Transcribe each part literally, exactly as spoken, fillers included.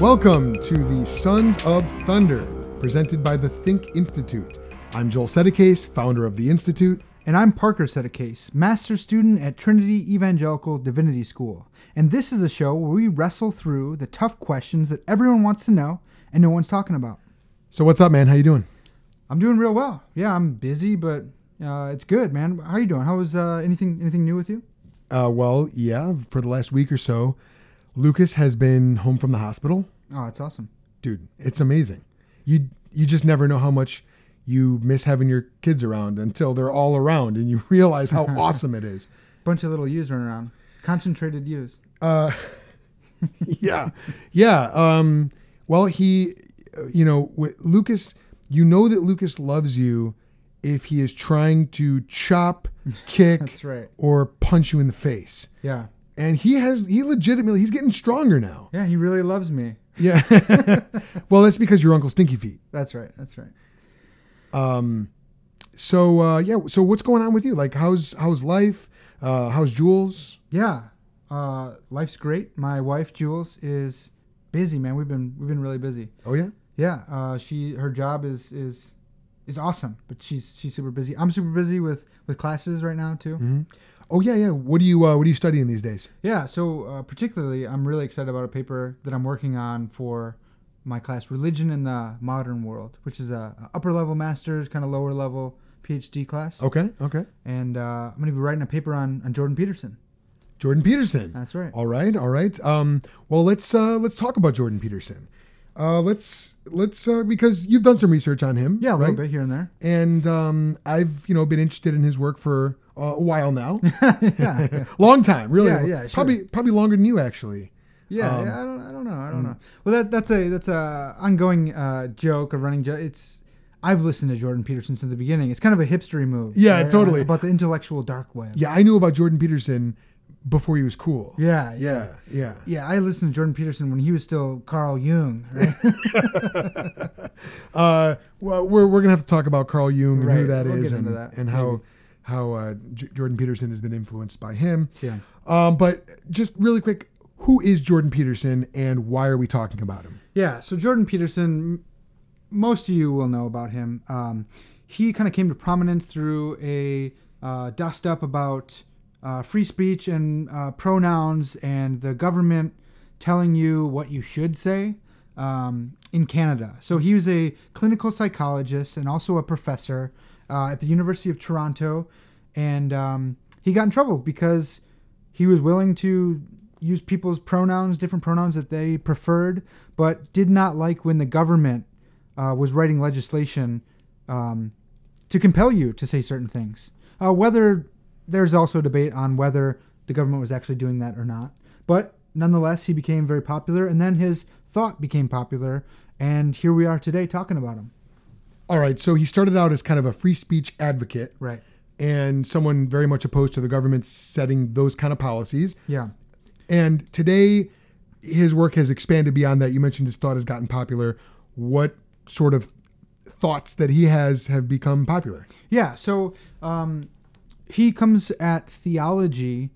Welcome to the Sons of Thunder, presented by the Think Institute. I'm Joel Sedeckes, founder of the Institute. And I'm Parker Sedeckes, master student at Trinity Evangelical Divinity School. And this is a show where we wrestle through the tough questions that everyone wants to know and no one's talking about. So what's up, man? How you doing? I'm doing real well. Yeah, I'm busy, but uh, it's good, man. How you doing? How was uh, anything anything new with you? Uh, well, yeah, for the last week or so, Lucas has been home from the hospital. Oh, that's awesome. Dude, it's amazing. You you just never know how much you miss having your kids around until they're all around and you realize how awesome it is. Bunch of little U's running around. Concentrated U's. Uh, yeah. Yeah. Um, well, he, you know, with Lucas, you know that Lucas loves you if he is trying to chop, kick, that's right, or punch you in the face. Yeah. And he has, he legitimately, he's getting stronger now. Yeah, he really loves me. Yeah. Well, that's because your Uncle Stinky Feet. That's right. That's right. Um, so, uh, yeah. So what's going on with you? Like, how's, how's life? Uh, how's Jules? Yeah. Uh, life's great. My wife, Jules, is busy, man. We've been, we've been really busy. Oh yeah. Yeah. Uh, she, her job is, is, is awesome, but she's, she's super busy. I'm super busy with, with classes right now too. Mm-hmm. Oh yeah, yeah. What do you uh, what are you studying these days? Yeah, so uh, particularly, I'm really excited about a paper that I'm working on for my class, Religion in the Modern World, which is a upper level master's, kind of lower level P H D class. Okay, okay. And uh, I'm going to be writing a paper on, on Jordan Peterson. Jordan Peterson. That's right. All right, all right. Um, well, let's uh, let's talk about Jordan Peterson. Uh, let's let's uh, because you've done some research on him. Yeah, a little right? bit here and there. And um, I've you know been interested in his work for Uh, a while now. yeah, yeah. Long time, really. Yeah, yeah, sure. Probably probably longer than you, actually. Yeah, um, yeah I don't I don't know. I don't mm. know. Well, that that's a that's a ongoing uh, joke, a running joke. It's I've listened to Jordan Peterson since the beginning. It's kind of a hipstery move. Yeah, right? Totally. About the intellectual dark web. Yeah, I knew about Jordan Peterson before he was cool. Yeah, yeah, yeah. Yeah, yeah I listened to Jordan Peterson when he was still Carl Jung, right? uh, well, we're we're going to have to talk about Carl Jung and right. who that we'll is and, that. and how Maybe. how uh, J- Jordan Peterson has been influenced by him. Yeah. Um, but just really quick, who is Jordan Peterson and why are we talking about him? Yeah, so Jordan Peterson, most of you will know about him. Um, he kind of came to prominence through a uh, dust-up about uh, free speech and uh, pronouns and the government telling you what you should say um, in Canada. So he was a clinical psychologist and also a professor Uh, at the University of Toronto, and um, he got in trouble because he was willing to use people's pronouns, different pronouns that they preferred, but did not like when the government uh, was writing legislation um, to compel you to say certain things. Uh, whether there's also a debate on whether the government was actually doing that or not, but nonetheless, he became very popular, and then his thought became popular, and here we are today talking about him. All right, so he started out as kind of a free speech advocate. Right. And someone very much opposed to the government setting those kind of policies. Yeah. And today, his work has expanded beyond that. You mentioned his thought has gotten popular. What sort of thoughts that he has have become popular? Yeah, so um, he comes at theology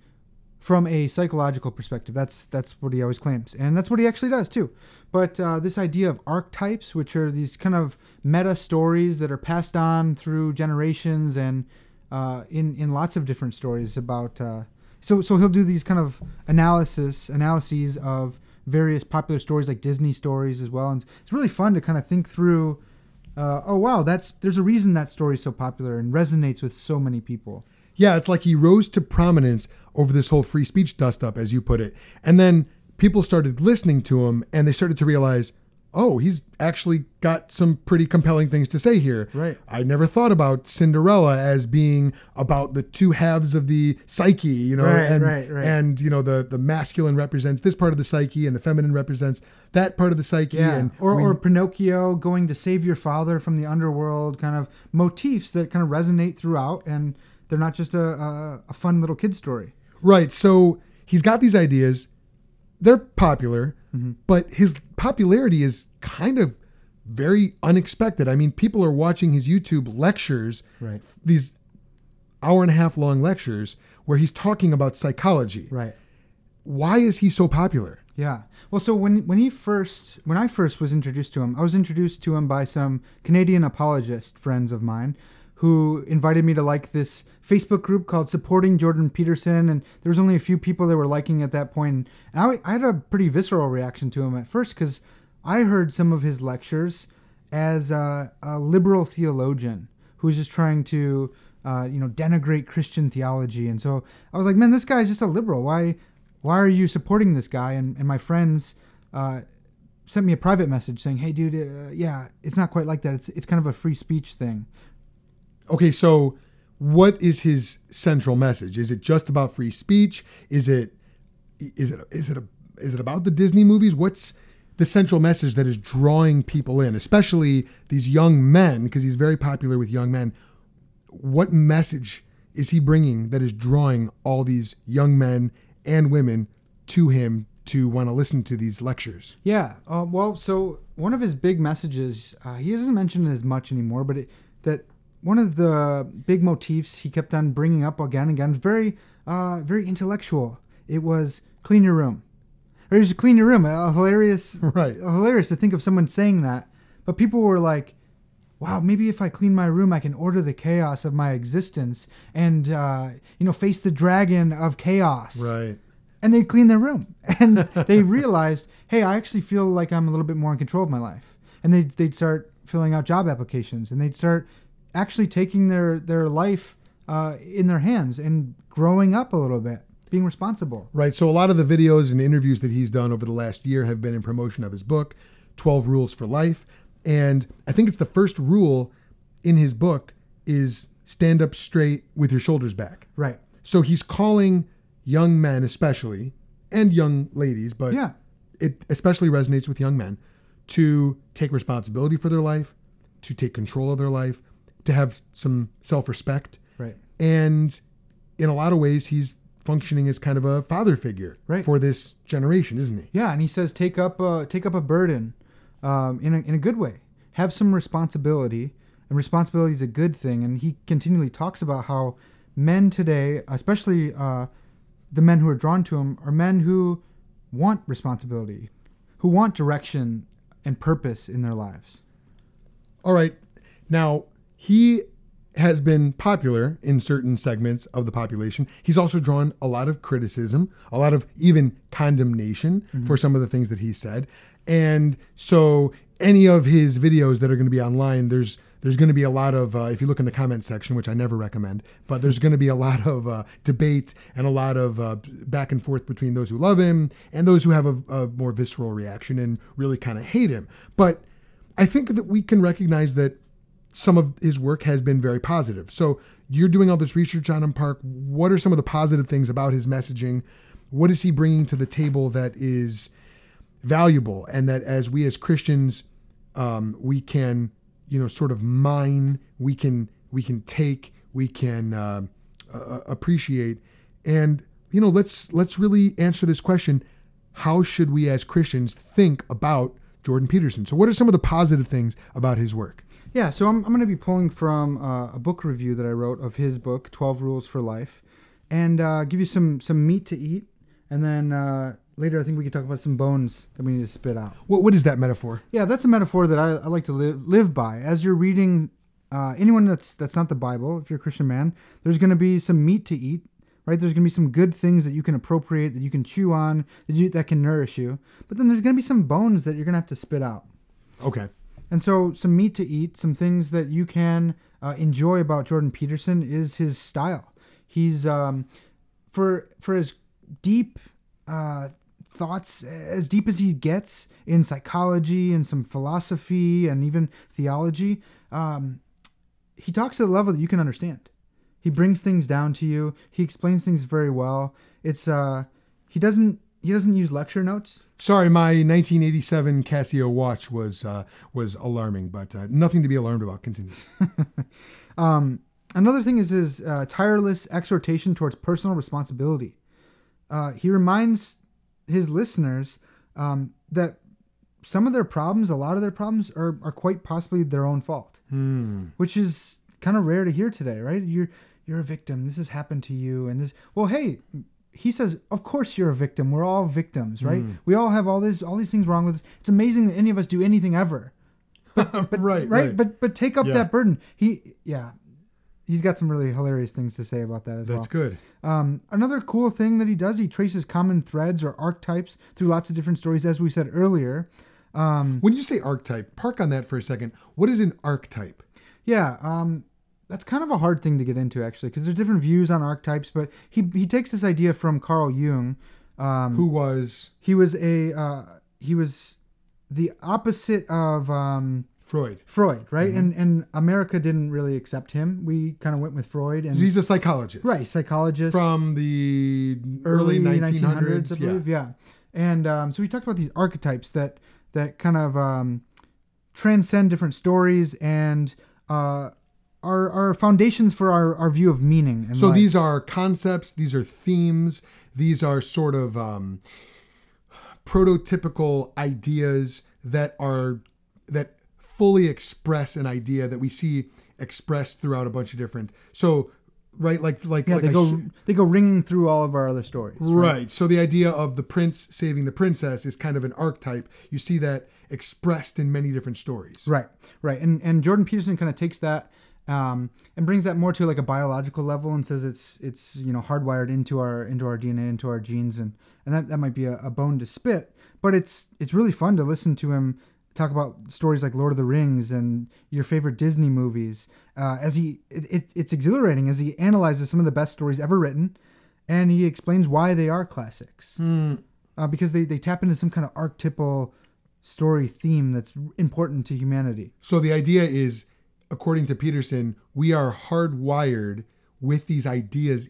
from a psychological perspective. That's that's what he always claims. And that's what he actually does, too. But uh, this idea of archetypes, which are these kind of meta stories that are passed on through generations and uh, in, in lots of different stories about... Uh, so so he'll do these kind of analysis analyses of various popular stories, like Disney stories as well. And it's really fun to kind of think through, uh, oh, wow, that's there's a reason that story is so popular and resonates with so many people. Yeah, it's like he rose to prominence over this whole free speech dust-up, as you put it. And then people started listening to him, and they started to realize, oh, he's actually got some pretty compelling things to say here. Right. I never thought about Cinderella as being about the two halves of the psyche, you know, right, and, right, right. and, you know, the, the masculine represents this part of the psyche and the feminine represents that part of the psyche. Yeah. And or, we, or Pinocchio going to save your father from the underworld, kind of motifs that kind of resonate throughout, and they're not just a, a a fun little kid story. Right. So he's got these ideas. They're popular, mm-hmm. but his popularity is kind of very unexpected. I mean, people are watching his YouTube lectures, right. these hour and a half long lectures where he's talking about psychology. Right. Why is he so popular? Yeah. Well, so when when he first when I first was introduced to him, I was introduced to him by some Canadian apologist friends of mine who invited me to like this Facebook group called Supporting Jordan Peterson, and there was only a few people that were liking at that point. And I, I had a pretty visceral reaction to him at first because I heard some of his lectures as a, a liberal theologian who was just trying to, uh, you know, denigrate Christian theology. And so I was like, man, this guy is just a liberal. Why, why are you supporting this guy? And, and my friends uh, sent me a private message saying, hey, dude, uh, yeah, it's not quite like that. It's it's kind of a free speech thing. Okay, so what is his central message? Is it just about free speech? Is it is it is it a, is it about the Disney movies? What's the central message that is drawing people in, especially these young men, because he's very popular with young men? What message is he bringing that is drawing all these young men and women to him to want to listen to these lectures? Yeah, uh, well, so one of his big messages, uh, he doesn't mention it as much anymore, but it, that... one of the big motifs he kept on bringing up again and again, very, uh, very intellectual. It was clean your room, or just clean your room. A hilarious, right? A hilarious to think of someone saying that, but people were like, "Wow, maybe if I clean my room, I can order the chaos of my existence and uh, you know face the dragon of chaos." Right. And they cleaned their room, and they realized, "Hey, I actually feel like I'm a little bit more in control of my life." And they they'd start filling out job applications, and they'd start actually taking their, their life uh, in their hands and growing up a little bit, being responsible. Right. So a lot of the videos and interviews that he's done over the last year have been in promotion of his book, twelve rules for life. And I think it's the first rule in his book is stand up straight with your shoulders back. Right. So he's calling young men especially, and young ladies, but yeah, it especially resonates with young men, to take responsibility for their life, to take control of their life, to have some self-respect. Right. And in a lot of ways, he's functioning as kind of a father figure, right, for this generation, isn't he? Yeah. And he says, take up a, take up a burden um, in, a, in a good way. Have some responsibility. And responsibility is a good thing. And he continually talks about how men today, especially uh, the men who are drawn to him, are men who want responsibility, who want direction and purpose in their lives. All right. Now, he has been popular in certain segments of the population. He's also drawn a lot of criticism, a lot of even condemnation, mm-hmm, for some of the things that he said. And so any of his videos that are going to be online, there's there's going to be a lot of, uh, if you look in the comment section, which I never recommend, but there's going to be a lot of uh, debate and a lot of uh, back and forth between those who love him and those who have a, a more visceral reaction and really kind of hate him. But I think that we can recognize that some of his work has been very positive. So you're doing all this research on him, Park. What are some of the positive things about his messaging? What is he bringing to the table that is valuable, and that as we as Christians, um, we can, you know, sort of mine, we can, we can take, we can uh, uh, appreciate, and you know, let's let's really answer this question: how should we as Christians think about Jordan Peterson? So what are some of the positive things about his work? Yeah, so I'm, I'm going to be pulling from uh, a book review that I wrote of his book, twelve rules for life, and uh, give you some some meat to eat, and then uh, later I think we can talk about some bones that we need to spit out. What What is that metaphor? Yeah, that's a metaphor that I, I like to live, live by. As you're reading, uh, anyone that's that's not the Bible, if you're a Christian man, there's going to be some meat to eat, right? There's going to be some good things that you can appropriate, that you can chew on, that, you, that can nourish you, but then there's going to be some bones that you're going to have to spit out. Okay. And so some meat to eat, some things that you can uh, enjoy about Jordan Peterson is his style. He's, um, for for his deep uh, thoughts, as deep as he gets in psychology and some philosophy and even theology, um, he talks at a level that you can understand. He brings things down to you. He explains things very well. It's uh, he doesn't... He doesn't use lecture notes. Sorry, my nineteen eighty-seven Casio watch was uh, was alarming, but uh, nothing to be alarmed about. Continue. um, another thing is his uh, tireless exhortation towards personal responsibility. Uh, he reminds his listeners um, that some of their problems, a lot of their problems, are are quite possibly their own fault, hmm. which is kind of rare to hear today, right? You're you're a victim. This has happened to you, and this. Well, hey. he says, of course you're a victim. We're all victims, right? Mm. We all have all this, all these things wrong with us. It's amazing that any of us do anything ever. But, but, right, right, right. But but take up yeah. that burden. He, yeah, he's got some really hilarious things to say about that as That's well. That's good. Um, another cool thing that he does, he traces common threads or archetypes through lots of different stories, as we said earlier. Um, when you say archetype, park on that for a second. What is an archetype? Yeah, um, that's kind of a hard thing to get into, actually, because there's different views on archetypes, but he he takes this idea from Carl Jung. Um, Who was? He was a, uh, he was the opposite of... Um, Freud. Freud, right? Mm-hmm. And and America didn't really accept him. We kind of went with Freud. And he's a psychologist. Right, psychologist. From the early, early nineteen hundreds, I believe, yeah. yeah. And um, so we talked about these archetypes that, that kind of um, transcend different stories and... Uh, Are, are foundations for our, our view of meaning. And so life. These are concepts, these are themes, these are sort of um, prototypical ideas that are that fully express an idea that we see expressed throughout a bunch of different. So right, like like yeah, like they go sh- they go ringing through all of our other stories. Right. right. So the idea of the prince saving the princess is kind of an archetype. You see that expressed in many different stories. Right. Right. And and Jordan Peterson kind of takes that. Um, and brings that more to like a biological level and says it's it's you know hardwired into our into our D N A, into our genes, and and that, that might be a, a bone to spit, but it's it's really fun to listen to him talk about stories like Lord of the Rings and your favorite Disney movies. Uh, as he it, it it's exhilarating as he analyzes some of the best stories ever written, and he explains why they are classics mm. uh, because they they tap into some kind of archetypal story theme that's important to humanity. So the idea is, according to Peterson, we are hardwired with these ideas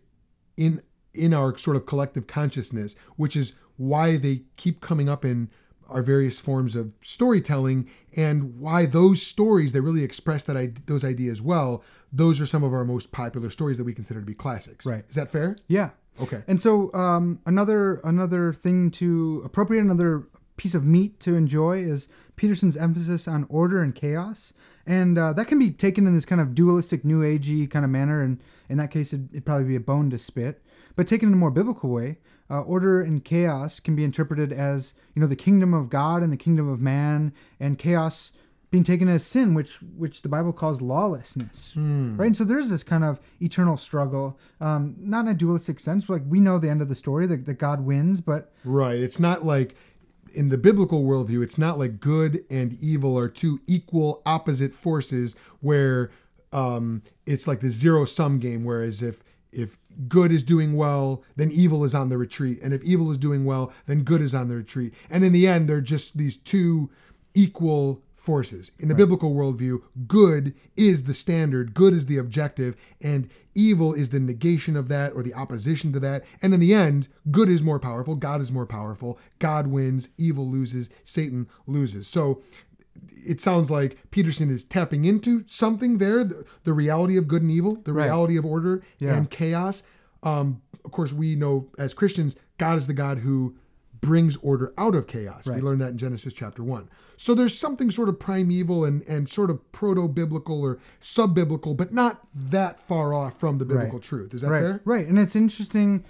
in in our sort of collective consciousness, which is why they keep coming up in our various forms of storytelling, and why those stories that really express that those ideas well, those are some of our most popular stories that we consider to be classics. Right? Is that fair? Yeah. Okay. And so um, another another thing to appropriate, another piece of meat to enjoy, is Peterson's emphasis on order and chaos. And uh, that can be taken in this kind of dualistic, new agey kind of manner. And in that case, it'd, it'd probably be a bone to spit. But taken in a more biblical way, uh, order and chaos can be interpreted as, you know, the kingdom of God and the kingdom of man, and chaos being taken as sin, which which the Bible calls lawlessness. Mm. Right? And so there's this kind of eternal struggle, um, not in a dualistic sense. Like, we know the end of the story, that, that God wins, but... Right. It's not like... In the biblical worldview, it's not like good and evil are two equal opposite forces where um, it's like the zero-sum game, whereas if if good is doing well, then evil is on the retreat. And if evil is doing well, then good is on the retreat. And in the end, they're just these two equal forces. In the right. biblical worldview, good is the standard, good is the objective, and evil is the negation of that or the opposition to that. And in the end, good is more powerful, God is more powerful, God wins, evil loses, Satan loses. So it sounds like Peterson is tapping into something there, the, the reality of good and evil, the right. reality of order yeah. and chaos. Um, of course, we know as Christians, God is the God who brings order out of chaos. Right. We learned that in Genesis chapter one. So there's something sort of primeval and, and sort of proto-biblical or sub-biblical, but not that far off from the biblical right. truth. Is that right. fair? Right. And it's interesting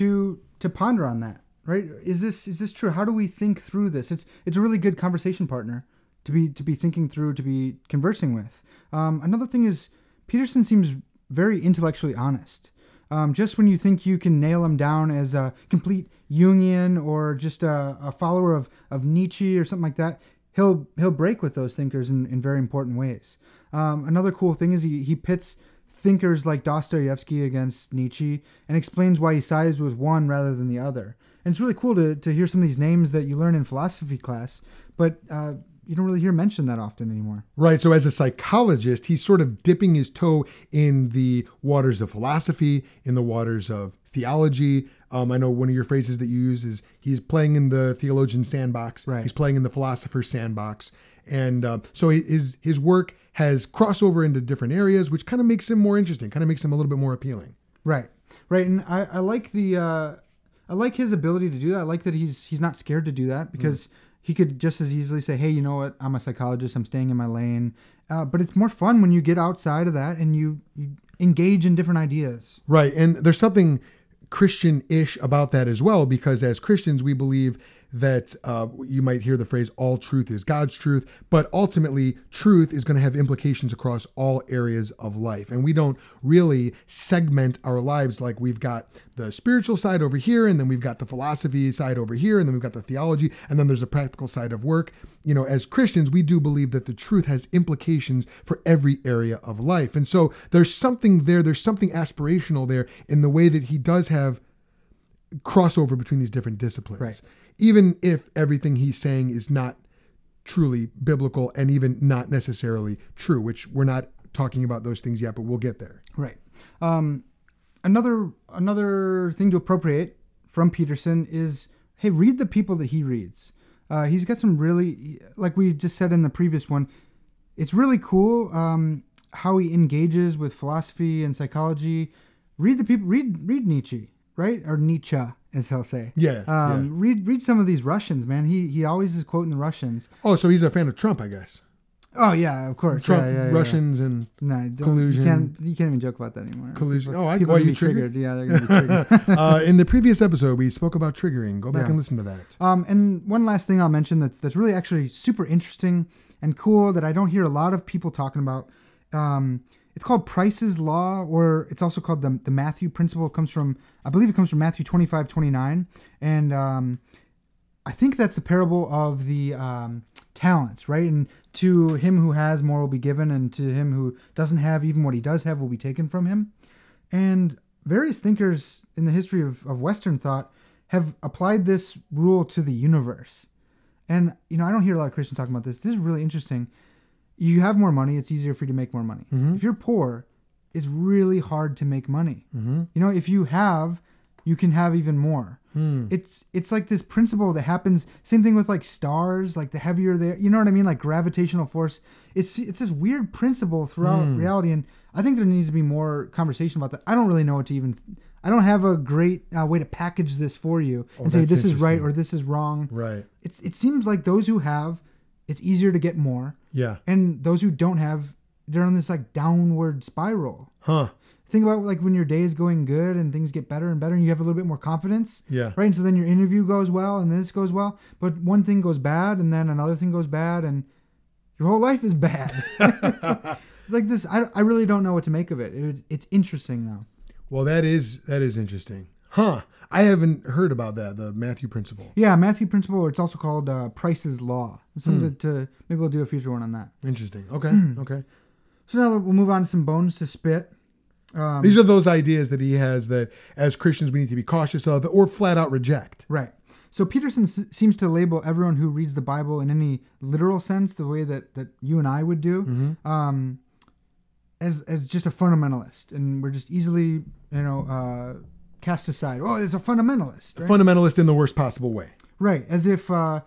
to to ponder on that, right? Is this is this true? How do we think through this? It's it's a really good conversation partner to be to be thinking through, to be conversing with. Um, another thing is, Peterson seems very intellectually honest. Um, just when you think you can nail him down as a complete Jungian or just a, a follower of, of Nietzsche or something like that, he'll he'll break with those thinkers in, in very important ways. Um, another cool thing is he, he pits thinkers like Dostoevsky against Nietzsche and explains why he sides with one rather than the other. And it's really cool to, to hear some of these names that you learn in philosophy class, but uh, you don't really hear mentioned that often anymore. Right. So as a psychologist, he's sort of dipping his toe in the waters of philosophy, in the waters of theology. Um, I know one of your phrases that you use is he's playing in the theologian's sandbox. Right. He's playing in the philosopher's sandbox. And uh, so his, his work has crossover into different areas, which kind of makes him more interesting, kind of makes him a little bit more appealing. Right. Right. And I, I like the, uh, I like his ability to do that. I like that he's, he's not scared to do that, because mm. he could just as easily say, hey, you know what? I'm a psychologist. I'm staying in my lane. Uh, but it's more fun when you get outside of that and you, you engage in different ideas. Right. And there's something Christian-ish about that as well, because as Christians, we believe that uh, you might hear the phrase, all truth is God's truth, but ultimately truth is going to have implications across all areas of life. And we don't really segment our lives like we've got the spiritual side over here, and then we've got the philosophy side over here, and then we've got the theology, and then there's a practical side of work. You know, as Christians, we do believe that the truth has implications for every area of life. And so there's something there, there's something aspirational there in the way that he does have crossover between these different disciplines. Right. Even if everything he's saying is not truly biblical and even not necessarily true, which we're not talking about those things yet, but we'll get there. Right. Um, another another thing to appropriate from Peterson is, hey, read the people that he reads. Uh, he's got some really, like we just said in the previous one, it's really cool um, how he engages with philosophy and psychology. Read the people, read read Nietzsche, right? Or Nietzsche, as he'll say. Yeah, um, yeah. Read read some of these Russians, man. He he always is quoting the Russians. Oh, so he's a fan of Trump, I guess. Oh, yeah, of course. Trump, yeah, yeah, yeah, Russians, yeah. and no, collusion. You can't, you can't even joke about that anymore. Collusion. People, oh, I, people are you triggered? triggered? Yeah, they're going to be triggered. uh, in the previous episode, we spoke about triggering. Go back yeah. and listen to that. Um, and one last thing I'll mention that's that's really actually super interesting and cool that I don't hear a lot of people talking about. Um, It's called Price's Law, or it's also called the the Matthew Principle. It comes from, I believe it comes from Matthew twenty-five twenty-nine. And um, I think that's the parable of the um, talents, right? And to him who has, more will be given, and to him who doesn't have, even what he does have will be taken from him. And various thinkers in the history of, of Western thought have applied this rule to the universe. And, you know, I don't hear a lot of Christians talking about this. This is really interesting. You have more money, it's easier for you to make more money. Mm-hmm. If you're poor, it's really hard to make money. Mm-hmm. You know, if you have, you can have even more. Mm. It's it's like this principle that happens, same thing with like stars, like the heavier they, you know what I mean? Like gravitational force. It's it's this weird principle throughout mm. reality, and I think there needs to be more conversation about that. I don't really know what to even, I don't have a great uh, way to package this for you oh, and say this is right or this is wrong. Right. It's, it seems like those who have, it's easier to get more. Yeah. And those who don't have, they're on this like downward spiral. Huh. Think about like when your day is going good and things get better and better and you have a little bit more confidence. Yeah. Right. And so then your interview goes well and this goes well, but one thing goes bad and then another thing goes bad and your whole life is bad. It's, like, it's like this. I, I really don't know what to make of it. it. It's interesting though. Well, that is, that is interesting. Huh. I haven't heard about that, the Matthew Principle. Yeah, Matthew Principle, or it's also called uh, Price's Law. Something mm. to, to maybe we'll do a future one on that. Interesting. Okay, mm. okay. So now we'll move on to some bones to spit. Um, These are those ideas that he has that as Christians we need to be cautious of or flat out reject. Right. So Peterson s- seems to label everyone who reads the Bible in any literal sense, the way that, that you and I would do, mm-hmm. um, as as just a fundamentalist. And we're just easily, you know... Uh, cast aside. Oh, it's a fundamentalist. Right? A fundamentalist in the worst possible way. Right. As if, uh,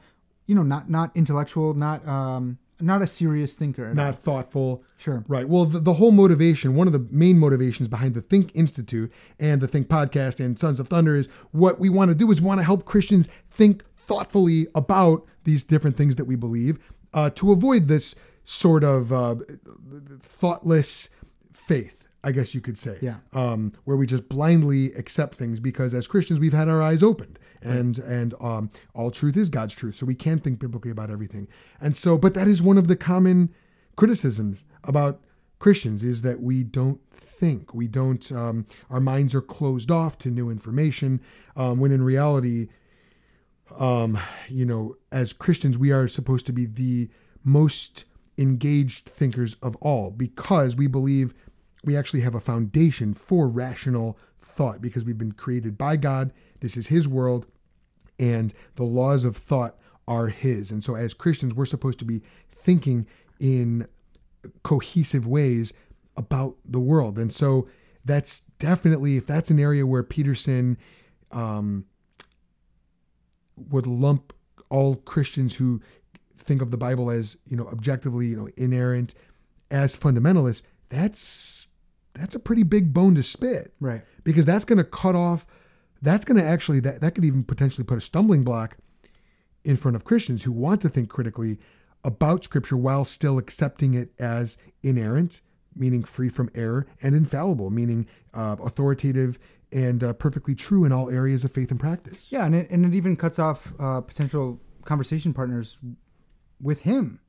you know, not not intellectual, not um, not a serious thinker. Not all. Thoughtful. Sure. Right. Well, the, the whole motivation, one of the main motivations behind the Think Institute and the Think Podcast and Sons of Thunder is what we want to do is want to help Christians think thoughtfully about these different things that we believe uh, to avoid this sort of uh, thoughtless faith. I guess you could say, yeah. um, where we just blindly accept things because as Christians, we've had our eyes opened and, right. and um, all truth is God's truth. So we can think biblically about everything. And so, but that is one of the common criticisms about Christians is that we don't think, we don't, um, our minds are closed off to new information. Um, when in reality, um, you know, as Christians, we are supposed to be the most engaged thinkers of all because we believe we actually have a foundation for rational thought because we've been created by God. This is his world and the laws of thought are his. And so as Christians, we're supposed to be thinking in cohesive ways about the world. And so that's definitely, if that's an area where Peterson um, would lump all Christians who think of the Bible as, you know, objectively, you know, inerrant as fundamentalists, that's, that's a pretty big bone to spit, right? Because that's going to cut off, that's going to actually, that, that could even potentially put a stumbling block in front of Christians who want to think critically about scripture while still accepting it as inerrant, meaning free from error, and infallible, meaning uh, authoritative and uh, perfectly true in all areas of faith and practice. Yeah, and it, and it even cuts off uh, potential conversation partners with him,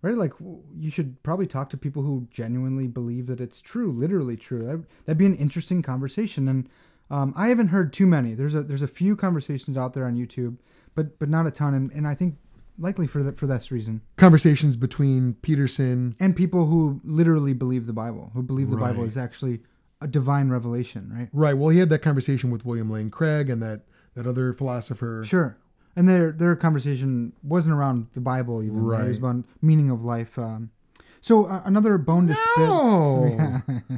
right? Like, you should probably talk to people who genuinely believe that it's true, literally true. That, that'd be an interesting conversation, and um, I haven't heard too many. There's a there's a few conversations out there on YouTube, but but not a ton, and, and I think likely for that for this reason. Conversations between Peterson and people who literally believe the Bible, who believe the right. Bible is actually a divine revelation, right? Right. Well, he had that conversation with William Lane Craig and that, that other philosopher. Sure. And their their conversation wasn't around the Bible even. Right. It was about meaning of life. Um, so uh, another bone to no! spit. Yeah.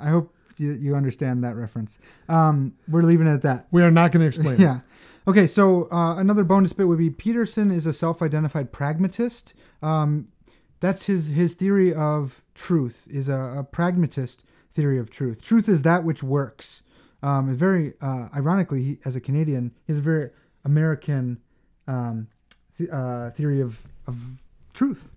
I hope you, you understand that reference. Um, we're leaving it at that. We are not going to explain yeah. it. Okay, so uh, another bone to spit would be Peterson is a self-identified pragmatist. Um, that's his his theory of truth, is a, a pragmatist theory of truth. Truth is that which works. Um, very uh, ironically, he, as a Canadian, he has a very American um, th- uh, theory of, of truth.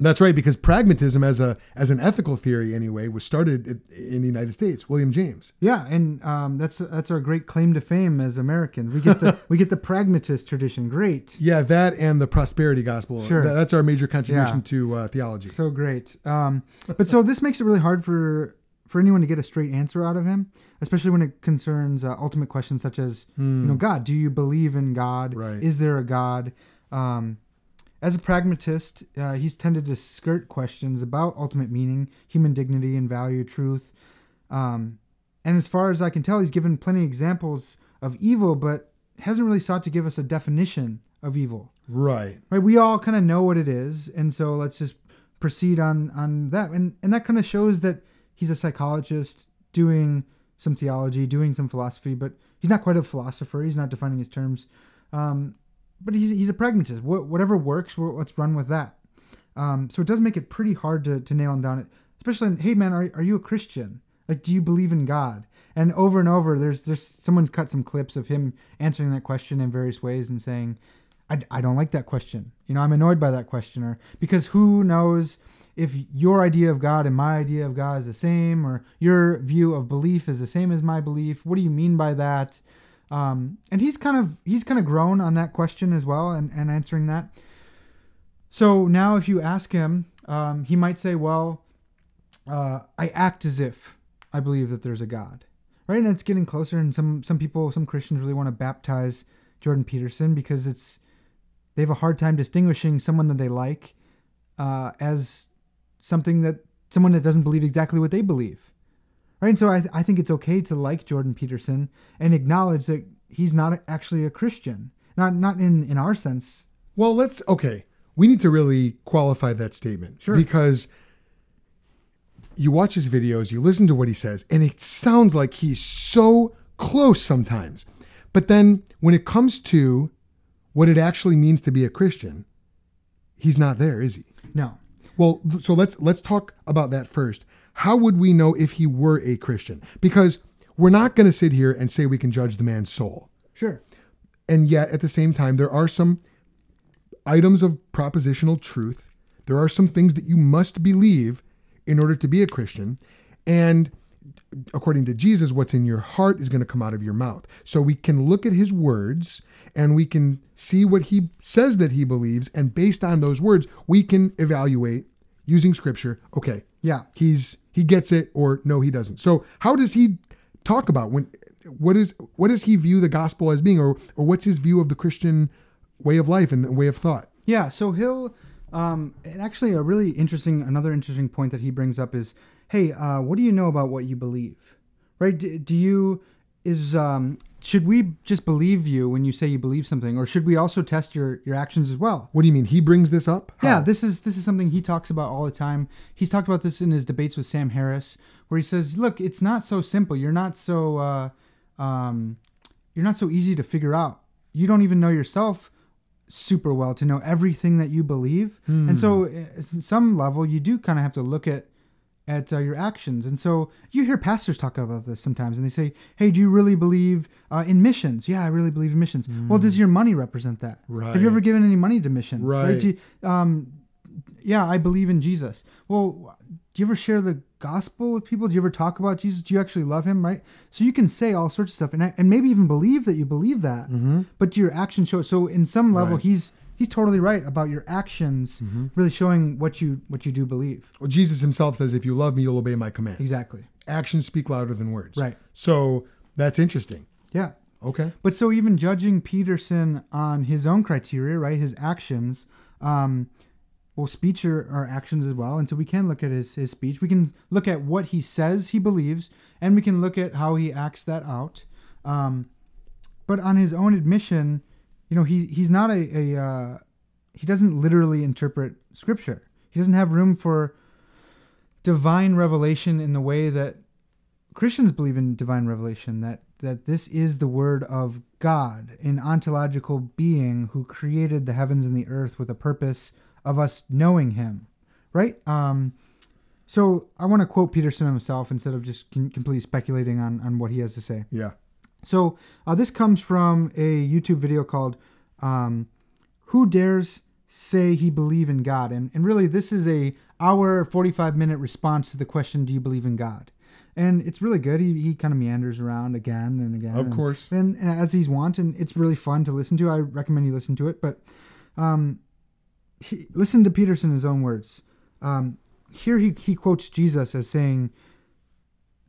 That's right, because pragmatism, as a as an ethical theory anyway, was started in the United States. William James. Yeah, and um, that's that's our great claim to fame as Americans. We get the we get the pragmatist tradition. Great. Yeah, that and the prosperity gospel. Sure. That's our major contribution yeah. to uh, theology. So great. Um, but so this makes it really hard for for anyone to get a straight answer out of him, especially when it concerns uh, ultimate questions such as hmm. you know God. Do you believe in God? Right. Is there a God? Um, As a pragmatist, uh, he's tended to skirt questions about ultimate meaning, human dignity and value, truth. Um, and as far as I can tell, he's given plenty of examples of evil, but hasn't really sought to give us a definition of evil. Right. Right. We all kind of know what it is. And so let's just proceed on, on that. And, and that kind of shows that he's a psychologist doing some theology, doing some philosophy, but he's not quite a philosopher. He's not defining his terms. Um, But he's he's a pragmatist. What, whatever works, we'll, let's run with that. Um, so it does make it pretty hard to, to nail him down. Especially, in, hey man, are are you a Christian? Like, do you believe in God? And over and over, there's there's someone's cut some clips of him answering that question in various ways and saying, I, I don't like that question. You know, I'm annoyed by that questioner, because who knows if your idea of God and my idea of God is the same, or your view of belief is the same as my belief. What do you mean by that? Um, and he's kind of he's kind of grown on that question as well, and, and answering that. So now, if you ask him, um, he might say, "Well, uh, I act as if I believe that there's a God, right?" And it's getting closer. And some some people, some Christians, really want to baptize Jordan Peterson because it's they have a hard time distinguishing someone that they like uh, as something that someone that doesn't believe exactly what they believe. Right, and so I, th- I think it's okay to like Jordan Peterson and acknowledge that he's not actually a Christian, not not in, in our sense. Well, let's okay. We need to really qualify that statement, sure, because you watch his videos, you listen to what he says, and it sounds like he's so close sometimes. But then when it comes to what it actually means to be a Christian, he's not there, is he? No. Well, so let's let's talk about that first. How would we know if he were a Christian? Because we're not going to sit here and say we can judge the man's soul. Sure. And yet, at the same time, there are some items of propositional truth. There are some things that you must believe in order to be a Christian. And according to Jesus, what's in your heart is going to come out of your mouth. So we can look at his words and we can see what he says that he believes. And based on those words, we can evaluate using scripture. Okay. Yeah. He's, he gets it, or no, he doesn't. So how does he talk about when, what is, what does he view the gospel as being, or, or what's his view of the Christian way of life and the way of thought? Yeah. So he'll, um, and actually a really interesting, another interesting point that he brings up is, hey, uh, what do you know about what you believe? Right. Do, do you, is, um, should we just believe you when you say you believe something, or should we also test your, your actions as well? What do you mean? He brings this up? How? Yeah, this is this is something he talks about all the time. He's talked about this in his debates with Sam Harris, where he says, "Look, it's not so simple. You're not so uh, um, you're not so easy to figure out. You don't even know yourself super well to know everything that you believe." Hmm. And so, at some level, you do kind of have to look at. at uh, your actions. And so you hear pastors talk about this sometimes, and they say, hey, do you really believe uh, in missions? Yeah, I really believe in missions. Mm. Well, does your money represent that? Right. Have you ever given any money to missions? Right. Right? Do you, um, yeah, I believe in Jesus. Well, Do you ever share the gospel with people? Do you ever talk about Jesus? Do you actually love him, right? So you can say all sorts of stuff, and and maybe even believe that you believe that, mm-hmm. but do your actions show it? So in some level, right. he's he's totally right about your actions mm-hmm. really showing what you what you do believe. Well, Jesus himself says, if you love me, you'll obey my commands. Exactly. Actions speak louder than words. Right. So that's interesting. Yeah. Okay. But so even judging Peterson on his own criteria, right, his actions, um, well, speech are, are actions as well. And so we can look at his, his speech. We can look at what he says he believes, and we can look at how he acts that out. Um, but on his own admission, you know, he he's not a, a uh, he doesn't literally interpret Scripture. He doesn't have room for divine revelation in the way that Christians believe in divine revelation, that that this is the word of God, an ontological being who created the heavens and the earth with a purpose of us knowing him, right? Um, so I want to quote Peterson himself instead of just com- completely speculating on, on what he has to say. Yeah. So uh, this comes from a YouTube video called um, Who Dares Say He Believe in God? And, and really this is a hour, forty-five minute response to the question, do you believe in God? And it's really good. He he kind of meanders around again and again. Of and, course. And, and as he's wont, and it's really fun to listen to. I recommend you listen to it. But um, he, listen to Peterson in his own words. Um, here he, he quotes Jesus as saying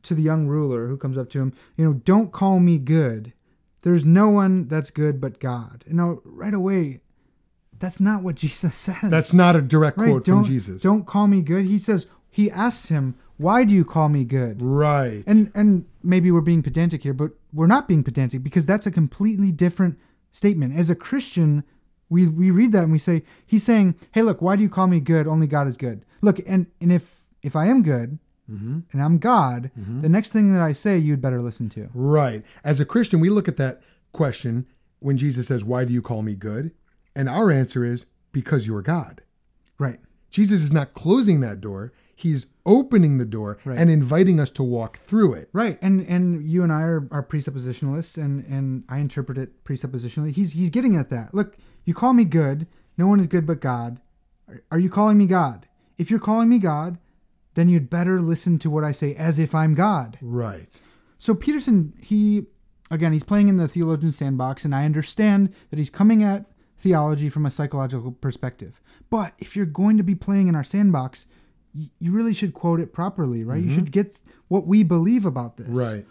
to the young ruler who comes up to him, you know, don't call me good. There's no one that's good but God. And now right away, that's not what Jesus says. That's not a direct right? quote don't, from Jesus. Don't call me good. He says, he asks him, why do you call me good? Right. And and maybe we're being pedantic here, but we're not being pedantic because that's a completely different statement. As a Christian, we we read that and we say, he's saying, hey, look, why do you call me good? Only God is good. Look, and, and if, if I am good mm-hmm. and I'm God, mm-hmm. the next thing that I say, you'd better listen to. Right. As a Christian, we look at that question when Jesus says, why do you call me good? And our answer is, because you are God. Right. Jesus is not closing that door. He's opening the door right. and inviting us to walk through it. Right. And and you and I are, are presuppositionalists, and, and I interpret it presuppositionally. He's he's getting at that. Look, you call me good. No one is good but God. Are, are you calling me God? If you're calling me God, then you'd better listen to what I say as if I'm God. Right. So Peterson, he, again, he's playing in the theologian's sandbox, and I understand that he's coming at theology from a psychological perspective. But if you're going to be playing in our sandbox, you really should quote it properly, right? Mm-hmm. You should get what we believe about this. Right.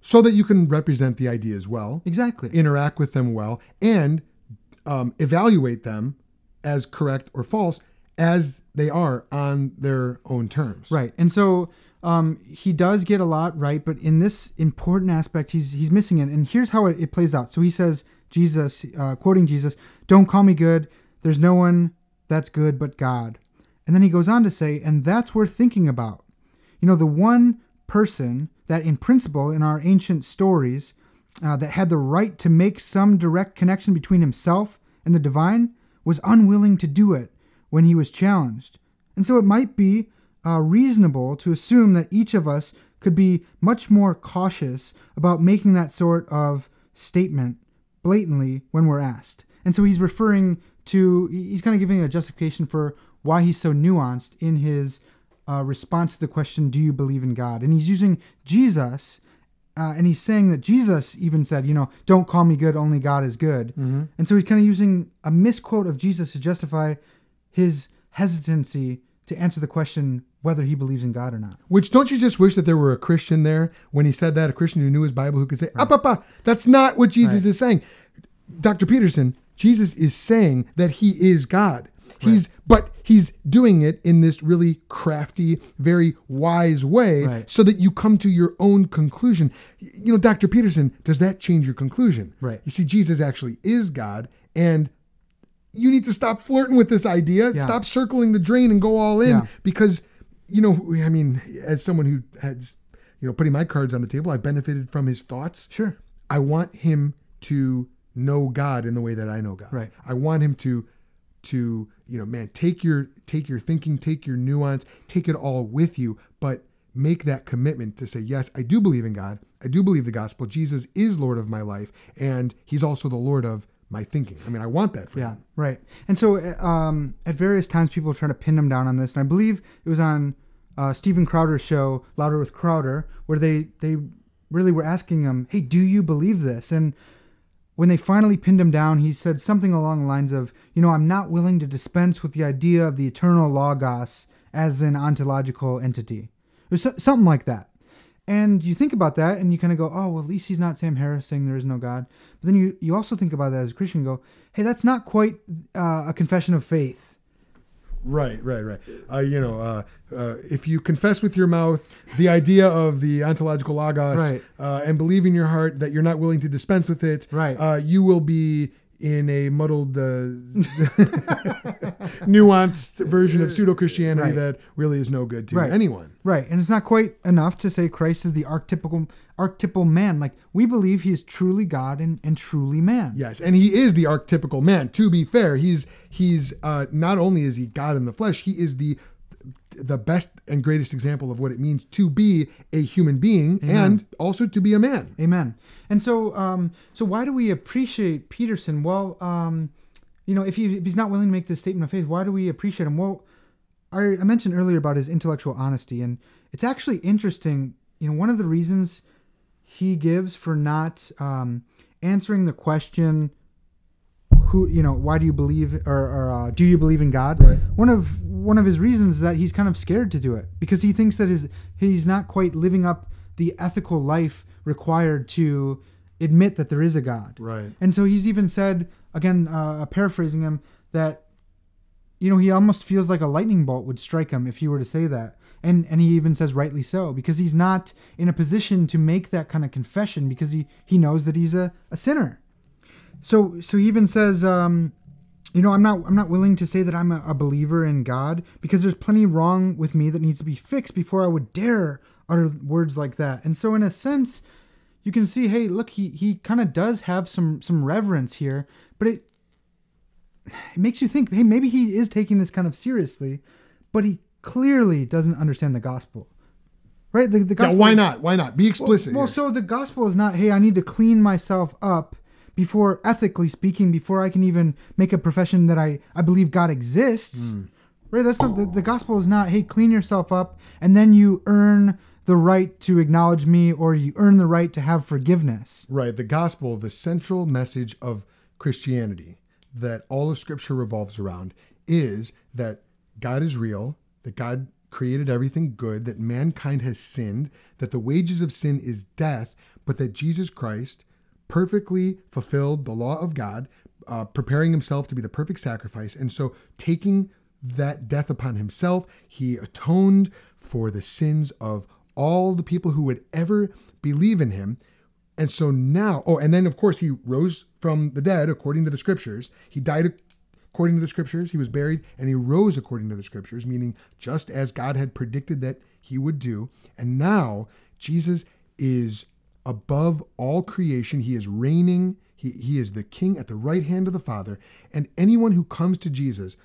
So that you can represent the ideas well. Exactly. Interact with them well, and um, evaluate them as correct or false as they are on their own terms. Right. And so um, he does get a lot right, but in this important aspect, he's he's missing it. And here's how it, it plays out. So he says, Jesus, uh, quoting Jesus, don't call me good. There's no one that's good but God. And then he goes on to say, and that's worth thinking about. You know, the one person that in principle in our ancient stories uh, that had the right to make some direct connection between himself and the divine was unwilling to do it when he was challenged. And so it might be uh, reasonable to assume that each of us could be much more cautious about making that sort of statement blatantly when we're asked. And so he's referring to, he's kind of giving a justification for why he's so nuanced in his uh, response to the question, do you believe in God? And he's using Jesus, uh, and he's saying that Jesus even said, you know, don't call me good, only God is good. Mm-hmm. And so he's kind of using a misquote of Jesus to justify his hesitancy to answer the question whether he believes in God or not. Which, don't you just wish that there were a Christian there when he said that, a Christian who knew his Bible, who could say, right. up, up, up, that's not what Jesus right. is saying. Doctor Peterson, Jesus is saying that he is God. He's right. But he's doing it in this really crafty, very wise way right. so that you come to your own conclusion. You know, Doctor Peterson, does that change your conclusion? Right. You see, Jesus actually is God, and you need to stop flirting with this idea. Yeah. Stop circling the drain and go all in yeah. because, you know, I mean, as someone who has, you know, putting my cards on the table, I benefited from his thoughts. Sure. I want him to know God in the way that I know God. Right. I want him to... to, you know, man, take your, take your thinking, take your nuance, take it all with you, but make that commitment to say, yes, I do believe in God. I do believe the gospel. Jesus is Lord of my life. And he's also the Lord of my thinking. I mean, I want that for yeah, him. Right. And so um, at various times, people try to pin him down on this. And I believe it was on uh, Steven Crowder's show, Louder with Crowder, where they, they really were asking him, hey, do you believe this? And when they finally pinned him down, he said something along the lines of, you know, I'm not willing to dispense with the idea of the eternal logos as an ontological entity, or so, something like that. And you think about that and you kind of go, oh, well, at least he's not Sam Harris saying there is no God. But then you, you also think about that as a Christian and go, hey, that's not quite uh, a confession of faith. Right, right, right. Uh, you know, uh, uh, if you confess with your mouth the idea of the ontological logos right. uh, and believe in your heart that you're not willing to dispense with it, right. uh, you will be in a muddled, uh, nuanced version of pseudo-Christianity right. that really is no good to right. anyone. Right, and it's not quite enough to say Christ is the archetypical archetypal man. Like, we believe he is truly God and, and truly man. Yes, and he is the archetypical man. To be fair, he's... He's uh, not only is he God in the flesh, he is the the best and greatest example of what it means to be a human being Amen. And also to be a man. Amen. And so, um, so why do we appreciate Peterson? Well, um, you know, if, he, if he's not willing to make this statement of faith, why do we appreciate him? Well, I, I mentioned earlier about his intellectual honesty, and it's actually interesting. You know, one of the reasons he gives for not um, answering the question, who, you know, why do you believe, or, or uh, do you believe in God? Right. One of one of his reasons is that he's kind of scared to do it because he thinks that his he's not quite living up the ethical life required to admit that there is a God. Right. And so he's even said, again, uh, paraphrasing him, that, you know, he almost feels like a lightning bolt would strike him if he were to say that. And and he even says rightly so, because he's not in a position to make that kind of confession because he, he knows that he's a, a sinner. So, so he even says, um, you know, I'm not, I'm not willing to say that I'm a, a believer in God because there's plenty wrong with me that needs to be fixed before I would dare utter words like that. And so, in a sense, you can see, hey, look, he, he kind of does have some, some reverence here, but it, it makes you think, hey, maybe he is taking this kind of seriously, but he clearly doesn't understand the gospel. Right? The, the gospel. Yeah, why not? Why not? Be explicit. Well, well, so the gospel is not, hey, I need to clean myself up before, ethically speaking, before I can even make a profession that I, I believe God exists, mm. right? That's not, the, the gospel is not, hey, clean yourself up and then you earn the right to acknowledge me or you earn the right to have forgiveness. Right. The gospel, the central message of Christianity that all of Scripture revolves around is that God is real, that God created everything good, that mankind has sinned, that the wages of sin is death, but that Jesus Christ perfectly fulfilled the law of God, uh, preparing himself to be the perfect sacrifice. And so taking that death upon himself, he atoned for the sins of all the people who would ever believe in him. And so now, oh, and then of course he rose from the dead according to the Scriptures. He died according to the Scriptures. He was buried and he rose according to the Scriptures, meaning just as God had predicted that he would do. And now Jesus is above all creation. He is reigning. He, he is the king at the right hand of the Father. And anyone who comes to Jesus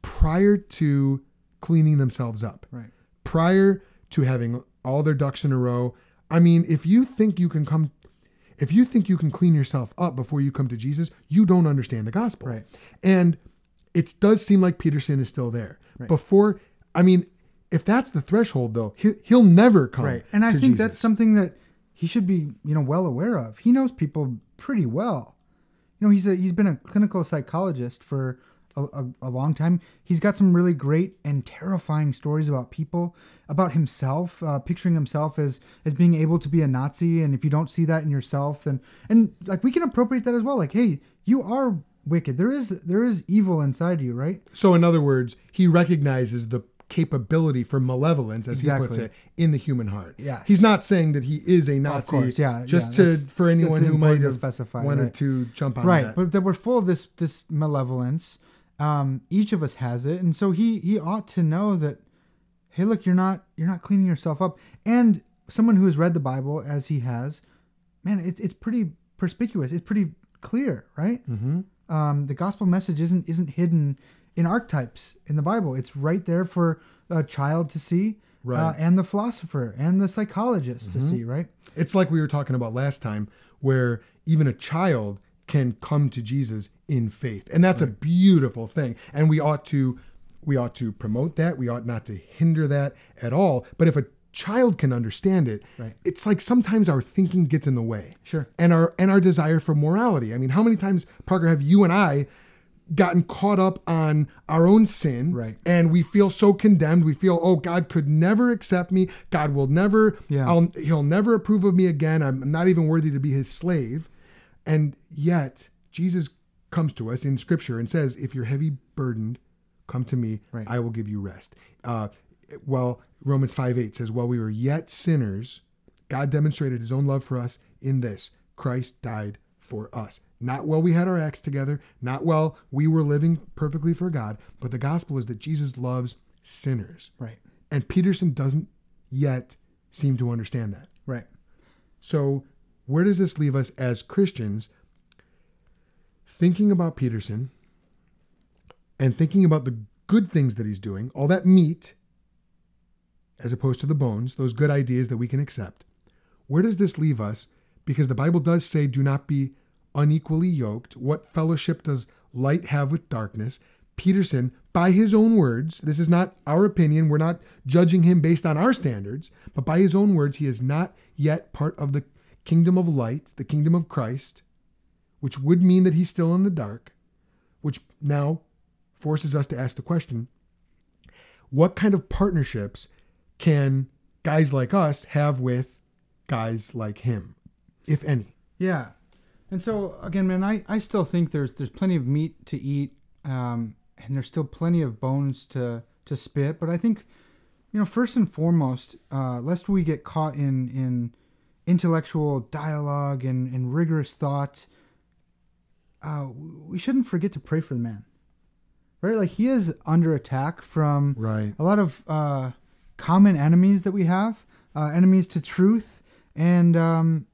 prior to cleaning themselves up, right, prior to having all their ducks in a row. I mean, if you think you can come, if you think you can clean yourself up before you come to Jesus, you don't understand the gospel. Right. And it does seem like Peterson is still there. Right. Before, I mean, if that's the threshold though, he, he'll never come right. And I to think Jesus. That's something that he should be, you know, well aware of. He knows people pretty well. You know, he's a, he's been a clinical psychologist for a, a, a long time. He's got some really great and terrifying stories about people, about himself, uh, picturing himself as as being able to be a Nazi. And if you don't see that in yourself, then and like we can appropriate that as well. Like, hey, you are wicked. There is there is evil inside you, right? So in other words, he recognizes the capability for malevolence, as exactly. he puts it, in the human heart. Yeah, he's not saying that he is a Nazi. Of course, yeah, just yeah, to for anyone who might have specified, wanted right. to jump on right. that. Right, but that we're full of this this malevolence. Um, each of us has it, and so he he ought to know that. Hey, look, you're not you're not cleaning yourself up. And someone who has read the Bible as he has, man, it's it's pretty perspicuous. It's pretty clear, right? Mm-hmm. Um, the gospel message isn't isn't hidden in archetypes in the Bible. It's right there for a child to see, right. uh, and the philosopher and the psychologist mm-hmm. to see, right? It's like we were talking about last time, where even a child can come to Jesus in faith. And that's right. a beautiful thing. And we ought to We ought to promote that. We ought not to hinder that at all. But if a child can understand it, right. It's like sometimes our thinking gets in the way. Sure. And our and our desire for morality. I mean, how many times, Parker, have you and I gotten caught up on our own sin, right. And we feel so condemned. We feel, oh, God could never accept me. God will never, yeah. I'll, he'll never approve of me again. I'm not even worthy to be his slave. And yet Jesus comes to us in scripture and says, if you're heavy burdened, come to me, right. I will give you rest. Uh, well, Romans five eight says, while we were yet sinners, God demonstrated his own love for us in this, Christ died for us. Not while we had our acts together, not while we were living perfectly for God, but the gospel is that Jesus loves sinners. Right. And Peterson doesn't yet seem to understand that. Right. So where does this leave us as Christians? Thinking about Peterson and thinking about the good things that he's doing, all that meat, as opposed to the bones, those good ideas that we can accept. Where does this leave us? Because the Bible does say, do not be unequally yoked. What fellowship does light have with darkness? Peterson, by his own words, this is not our opinion, we're not judging him based on our standards, but by his own words, he is not yet part of the kingdom of light, the kingdom of Christ, which would mean that he's still in the dark, which now forces us to ask the question, what kind of partnerships can guys like us have with guys like him, if any? Yeah. And so, again, man, I, I still think there's there's plenty of meat to eat, um, and there's still plenty of bones to, to spit. But I think, you know, first and foremost, uh, lest we get caught in, in intellectual dialogue and, and rigorous thought, uh, we shouldn't forget to pray for the man, right? Like, he is under attack from right. a lot of uh, common enemies that we have, uh, enemies to truth, and... Um,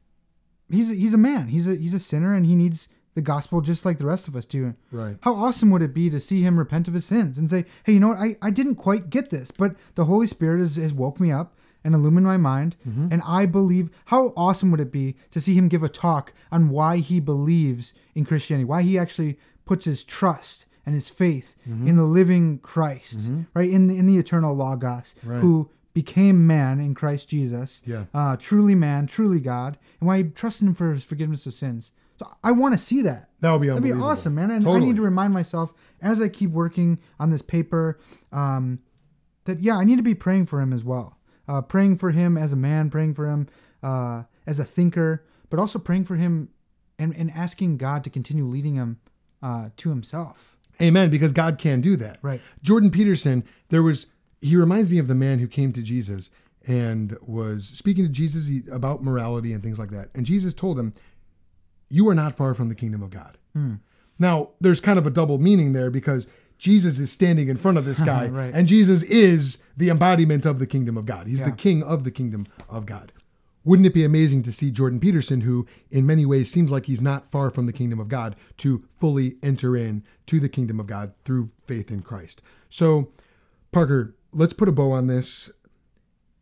He's a, he's a man. He's a he's a sinner, and he needs the gospel just like the rest of us do. Right. How awesome would it be to see him repent of his sins and say, hey, you know what? I, I didn't quite get this, but the Holy Spirit has, has woke me up and illumined my mind, mm-hmm. and I believe. How awesome would it be to see him give a talk on why he believes in Christianity, why he actually puts his trust and his faith mm-hmm. in the living Christ, mm-hmm. right, in the, in the eternal Logos, right. who... became man in Christ Jesus, yeah. uh, truly man, truly God, and why he trusted him for his forgiveness of sins. So I want to see that. That would be unbelievable. That'd be awesome, man. And totally. I need to remind myself as I keep working on this paper um, that, yeah, I need to be praying for him as well. Uh, praying for him as a man, praying for him uh, as a thinker, but also praying for him and, and asking God to continue leading him uh, to himself. Amen, because God can do that. Right. Jordan Peterson, there was... He reminds me of the man who came to Jesus and was speaking to Jesus about morality and things like that. And Jesus told him, you are not far from the kingdom of God. Hmm. Now, there's kind of a double meaning there because Jesus is standing in front of this guy right. and Jesus is the embodiment of the kingdom of God. He's yeah. the king of the kingdom of God. Wouldn't it be amazing to see Jordan Peterson, who in many ways seems like he's not far from the kingdom of God, to fully enter in to the kingdom of God through faith in Christ. So, Parker, let's put a bow on this.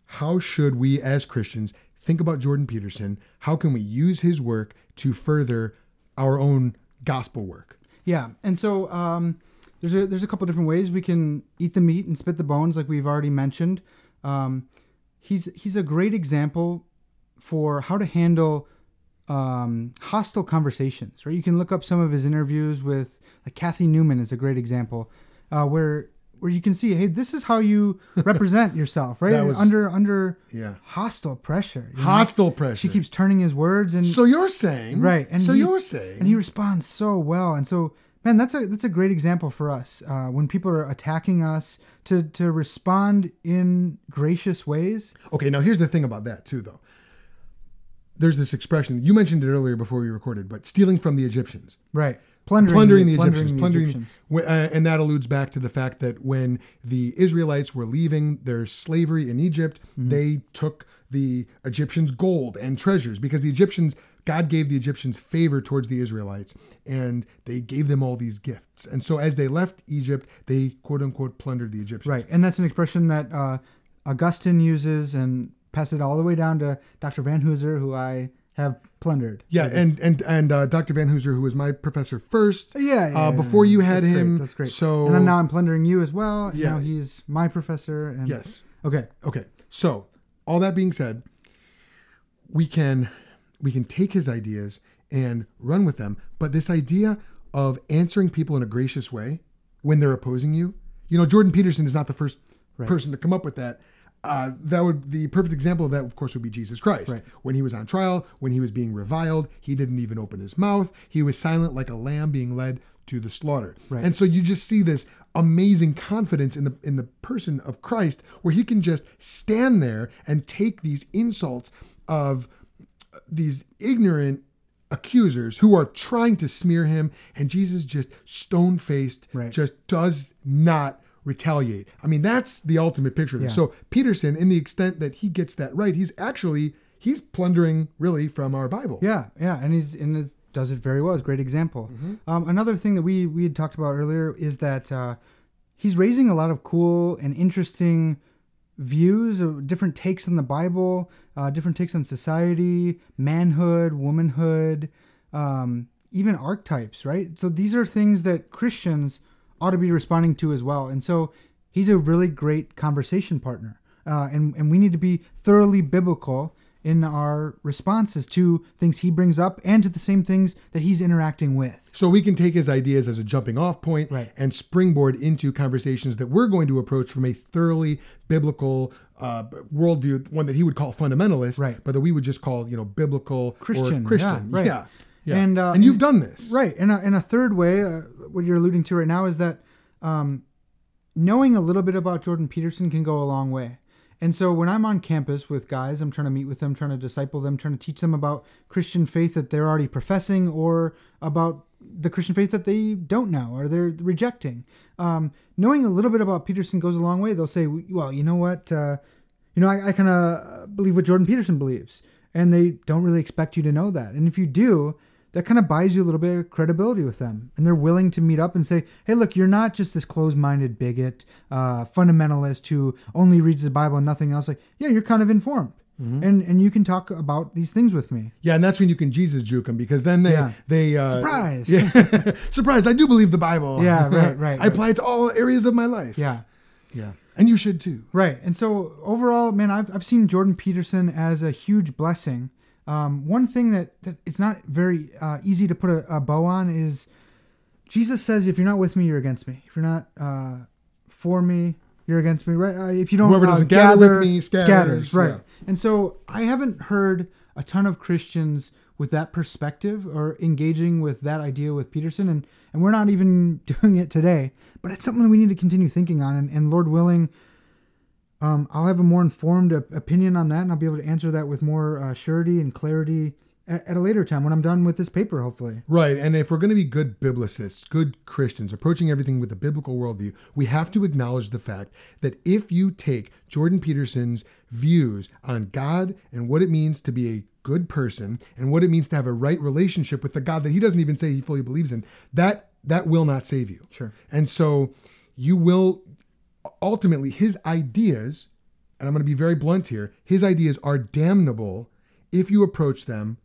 How should we as Christians think about Jordan Peterson? How can we use his work to further our own gospel work? Yeah. And so um, there's a, there's a couple different ways we can eat the meat and spit the bones, like we've already mentioned. Um, he's, he's a great example for how to handle um, hostile conversations, right? You can look up some of his interviews with, like, Kathy Newman is a great example, uh, where... where you can see, hey, this is how you represent yourself, right? Was, under under yeah. hostile pressure. You know? Hostile pressure. She keeps turning his words, and so you're saying, right? And so he, you're saying, and he responds so well. And so, man, that's a that's a great example for us uh, when people are attacking us to to respond in gracious ways. Okay, now here's the thing about that too, though. There's this expression you mentioned it earlier before we recorded, but stealing from the Egyptians, right? Plundering, plundering the, the Egyptians, plundering, the Egyptians. plundering uh, and that alludes back to the fact that when the Israelites were leaving their slavery in Egypt, mm-hmm. they took the Egyptians' gold and treasures because the Egyptians, God gave the Egyptians favor towards the Israelites, and they gave them all these gifts. And so, as they left Egypt, they quote unquote plundered the Egyptians. Right, and that's an expression that uh, Augustine uses, and pass it all the way down to Doctor Van Hooser, who I. have plundered. Yeah, and and and uh, Doctor Van Hooser, who was my professor first. Yeah, yeah. Uh, before you had that's him, great, that's great. So and then now I'm plundering you as well. And yeah, now he's my professor. And yes. Okay. Okay. So all that being said, we can we can take his ideas and run with them, but this idea of answering people in a gracious way when they're opposing you, you know, Jordan Peterson is not the first right. person to come up with that. Uh, that would the perfect example of that, of course, would be Jesus Christ. Right. When he was on trial, when he was being reviled, he didn't even open his mouth. He was silent like a lamb being led to the slaughter. Right. And so you just see this amazing confidence in the in the person of Christ, where he can just stand there and take these insults of these ignorant accusers who are trying to smear him, and Jesus just stone-faced, right. just does not retaliate. I mean, that's the ultimate picture of this. Yeah. So Peterson, in the extent that he gets that right, he's actually, he's plundering really from our Bible. Yeah, yeah, and he's and it does it very well. It's a great example. Mm-hmm. Um, another thing that we, we had talked about earlier is that uh, he's raising a lot of cool and interesting views, of different takes on the Bible, uh, different takes on society, manhood, womanhood, um, even archetypes, right? So these are things that Christians ought to be responding to as well. And so he's a really great conversation partner. Uh, and, and we need to be thoroughly biblical in our responses to things he brings up and to the same things that he's interacting with. So we can take his ideas as a jumping off point right. and springboard into conversations that we're going to approach from a thoroughly biblical uh, worldview, one that he would call fundamentalist, right. but that we would just call, you know, biblical Christian, or Christian. Yeah, right. yeah. Yeah. And, uh, and you've done this. Right. And a, and a third way, uh, what you're alluding to right now is that um, knowing a little bit about Jordan Peterson can go a long way. And so when I'm on campus with guys, I'm trying to meet with them, trying to disciple them, trying to teach them about Christian faith that they're already professing or about the Christian faith that they don't know or they're rejecting. Um, knowing a little bit about Peterson goes a long way. They'll say, well, you know what? Uh, you know, I, I kind of believe what Jordan Peterson believes. And they don't really expect you to know that. And if you do, that kind of buys you a little bit of credibility with them. And they're willing to meet up and say, hey, look, you're not just this closed-minded bigot, uh, fundamentalist who only reads the Bible and nothing else. Like, yeah, you're kind of informed. Mm-hmm. And and you can talk about these things with me. Yeah, and that's when you can Jesus juke them, because then they... Yeah. they uh, surprise! Yeah. Surprise, I do believe the Bible. Yeah, right, right. I right. apply it to all areas of my life. Yeah. Yeah. And you should too. Right. And so overall, man, I've I've seen Jordan Peterson as a huge blessing. Um, one thing that, that it's not very uh, easy to put a, a bow on is Jesus says, if you're not with me, you're against me. If you're not uh, for me, you're against me. Right? Uh, if you don't Whoever doesn't uh, gather, gather with me scatters. scatters right. Yeah. And so I haven't heard a ton of Christians with that perspective or engaging with that idea with Peterson. And, and we're not even doing it today, but it's something we need to continue thinking on. And, and Lord willing, Um, I'll have a more informed opinion on that, and I'll be able to answer that with more uh, surety and clarity at, at a later time when I'm done with this paper, hopefully. Right, and if we're going to be good biblicists, good Christians, approaching everything with a biblical worldview, we have to acknowledge the fact that if you take Jordan Peterson's views on God and what it means to be a good person and what it means to have a right relationship with the God that he doesn't even say he fully believes in, that that will not save you. Sure. And so you will... Ultimately, his ideas, and I'm going to be very blunt here, his ideas are damnable if you approach them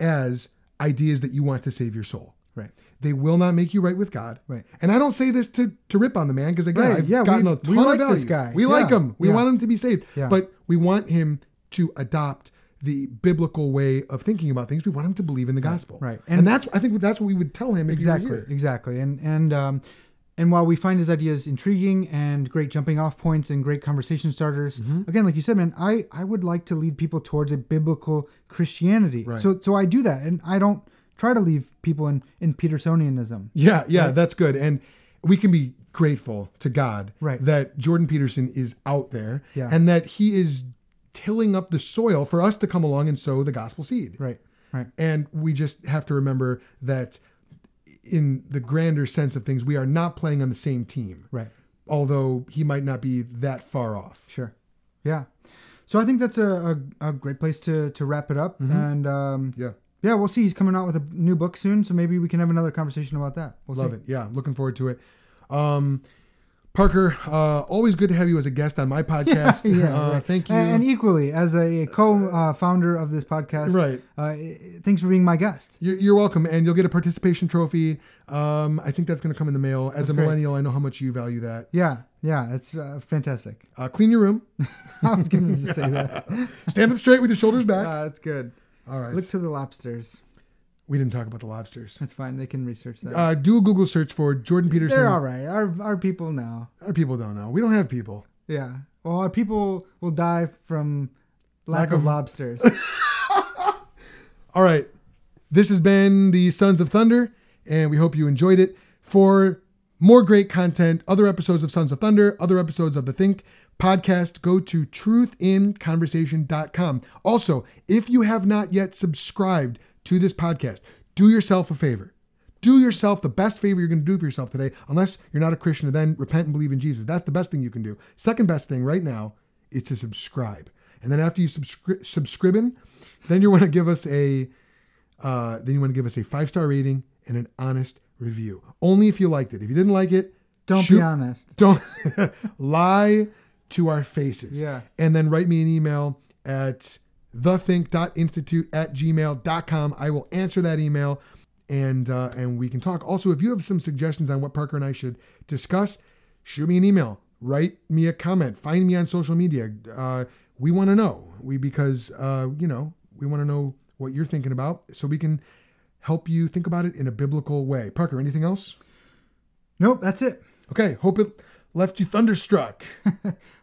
as ideas that you want to save your soul. Right. They will not make you right with God. Right. And I don't say this to, to rip on the man, because again, right. I've yeah, gotten we, a ton we like of value. This guy. We yeah. like him. We yeah. want him to be saved. Yeah. But we want him to adopt the biblical way of thinking about things. We want him to believe in the gospel. Right. right. And, and that's I think that's what we would tell him if exactly, he were here. Exactly. And and um And while we find his ideas intriguing and great jumping off points and great conversation starters, mm-hmm. again, like you said, man, I, I would like to lead people towards a biblical Christianity. Right. So so I do that, and I don't try to leave people in, in Petersonianism. Yeah, yeah, right? That's good. And we can be grateful to God right. that Jordan Peterson is out there yeah. and that he is tilling up the soil for us to come along and sow the gospel seed. Right, right. And we just have to remember that in the grander sense of things, we are not playing on the same team. Right. Although he might not be that far off. Sure. Yeah. So I think that's a, a, a great place to, to wrap it up. Mm-hmm. And um, yeah. Yeah, we'll see. He's coming out with a new book soon, so maybe we can have another conversation about that. We'll Love see. it. Yeah, looking forward to it. Um, Parker, uh, always good to have you as a guest on my podcast. Yeah, yeah, uh, right. Thank you. And equally, as a co-founder uh, of this podcast, right. Uh, thanks for being my guest. You're, you're welcome, and you'll get a participation trophy. Um, I think that's going to come in the mail. As that's a millennial, great. I know how much you value that. Yeah, yeah, it's uh, fantastic. Uh, clean your room. I was going to say that. Stand up straight with your shoulders back. Uh, that's good. All right. Look to the lobsters. We didn't talk about the lobsters. That's fine. They can research that. Uh, do a Google search for Jordan Peterson. They're all right. Our our people know. Our people don't know. We don't have people. Yeah. Well, our people will die from lack, lack of... of lobsters. All right. This has been the Sons of Thunder, and we hope you enjoyed it. For more great content, other episodes of Sons of Thunder, other episodes of the Think podcast, go to truth in conversation dot com. Also, if you have not yet subscribed to this podcast, do yourself a favor. Do yourself the best favor you're going to do for yourself today, unless you're not a Christian, and then repent and believe in Jesus. That's the best thing you can do. Second best thing right now is to subscribe. And then after you subscri- subscribe, then you want to give us a uh, then you want to give us a five-star rating and an honest review. Only if you liked it. If you didn't like it, don't shoot, be honest. Don't lie to our faces. Yeah. And then write me an email at the think dot institute at gmail dot com. I will answer that email, and uh, and we can talk. Also, if you have some suggestions on what Parker and I should discuss, shoot me an email, write me a comment, find me on social media. Uh, we want to know. We because uh, you know we want to know what you're thinking about, so we can help you think about it in a biblical way. Parker, anything else? Nope, that's it. Okay, hope it left you thunderstruck.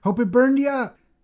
Hope it burned you up.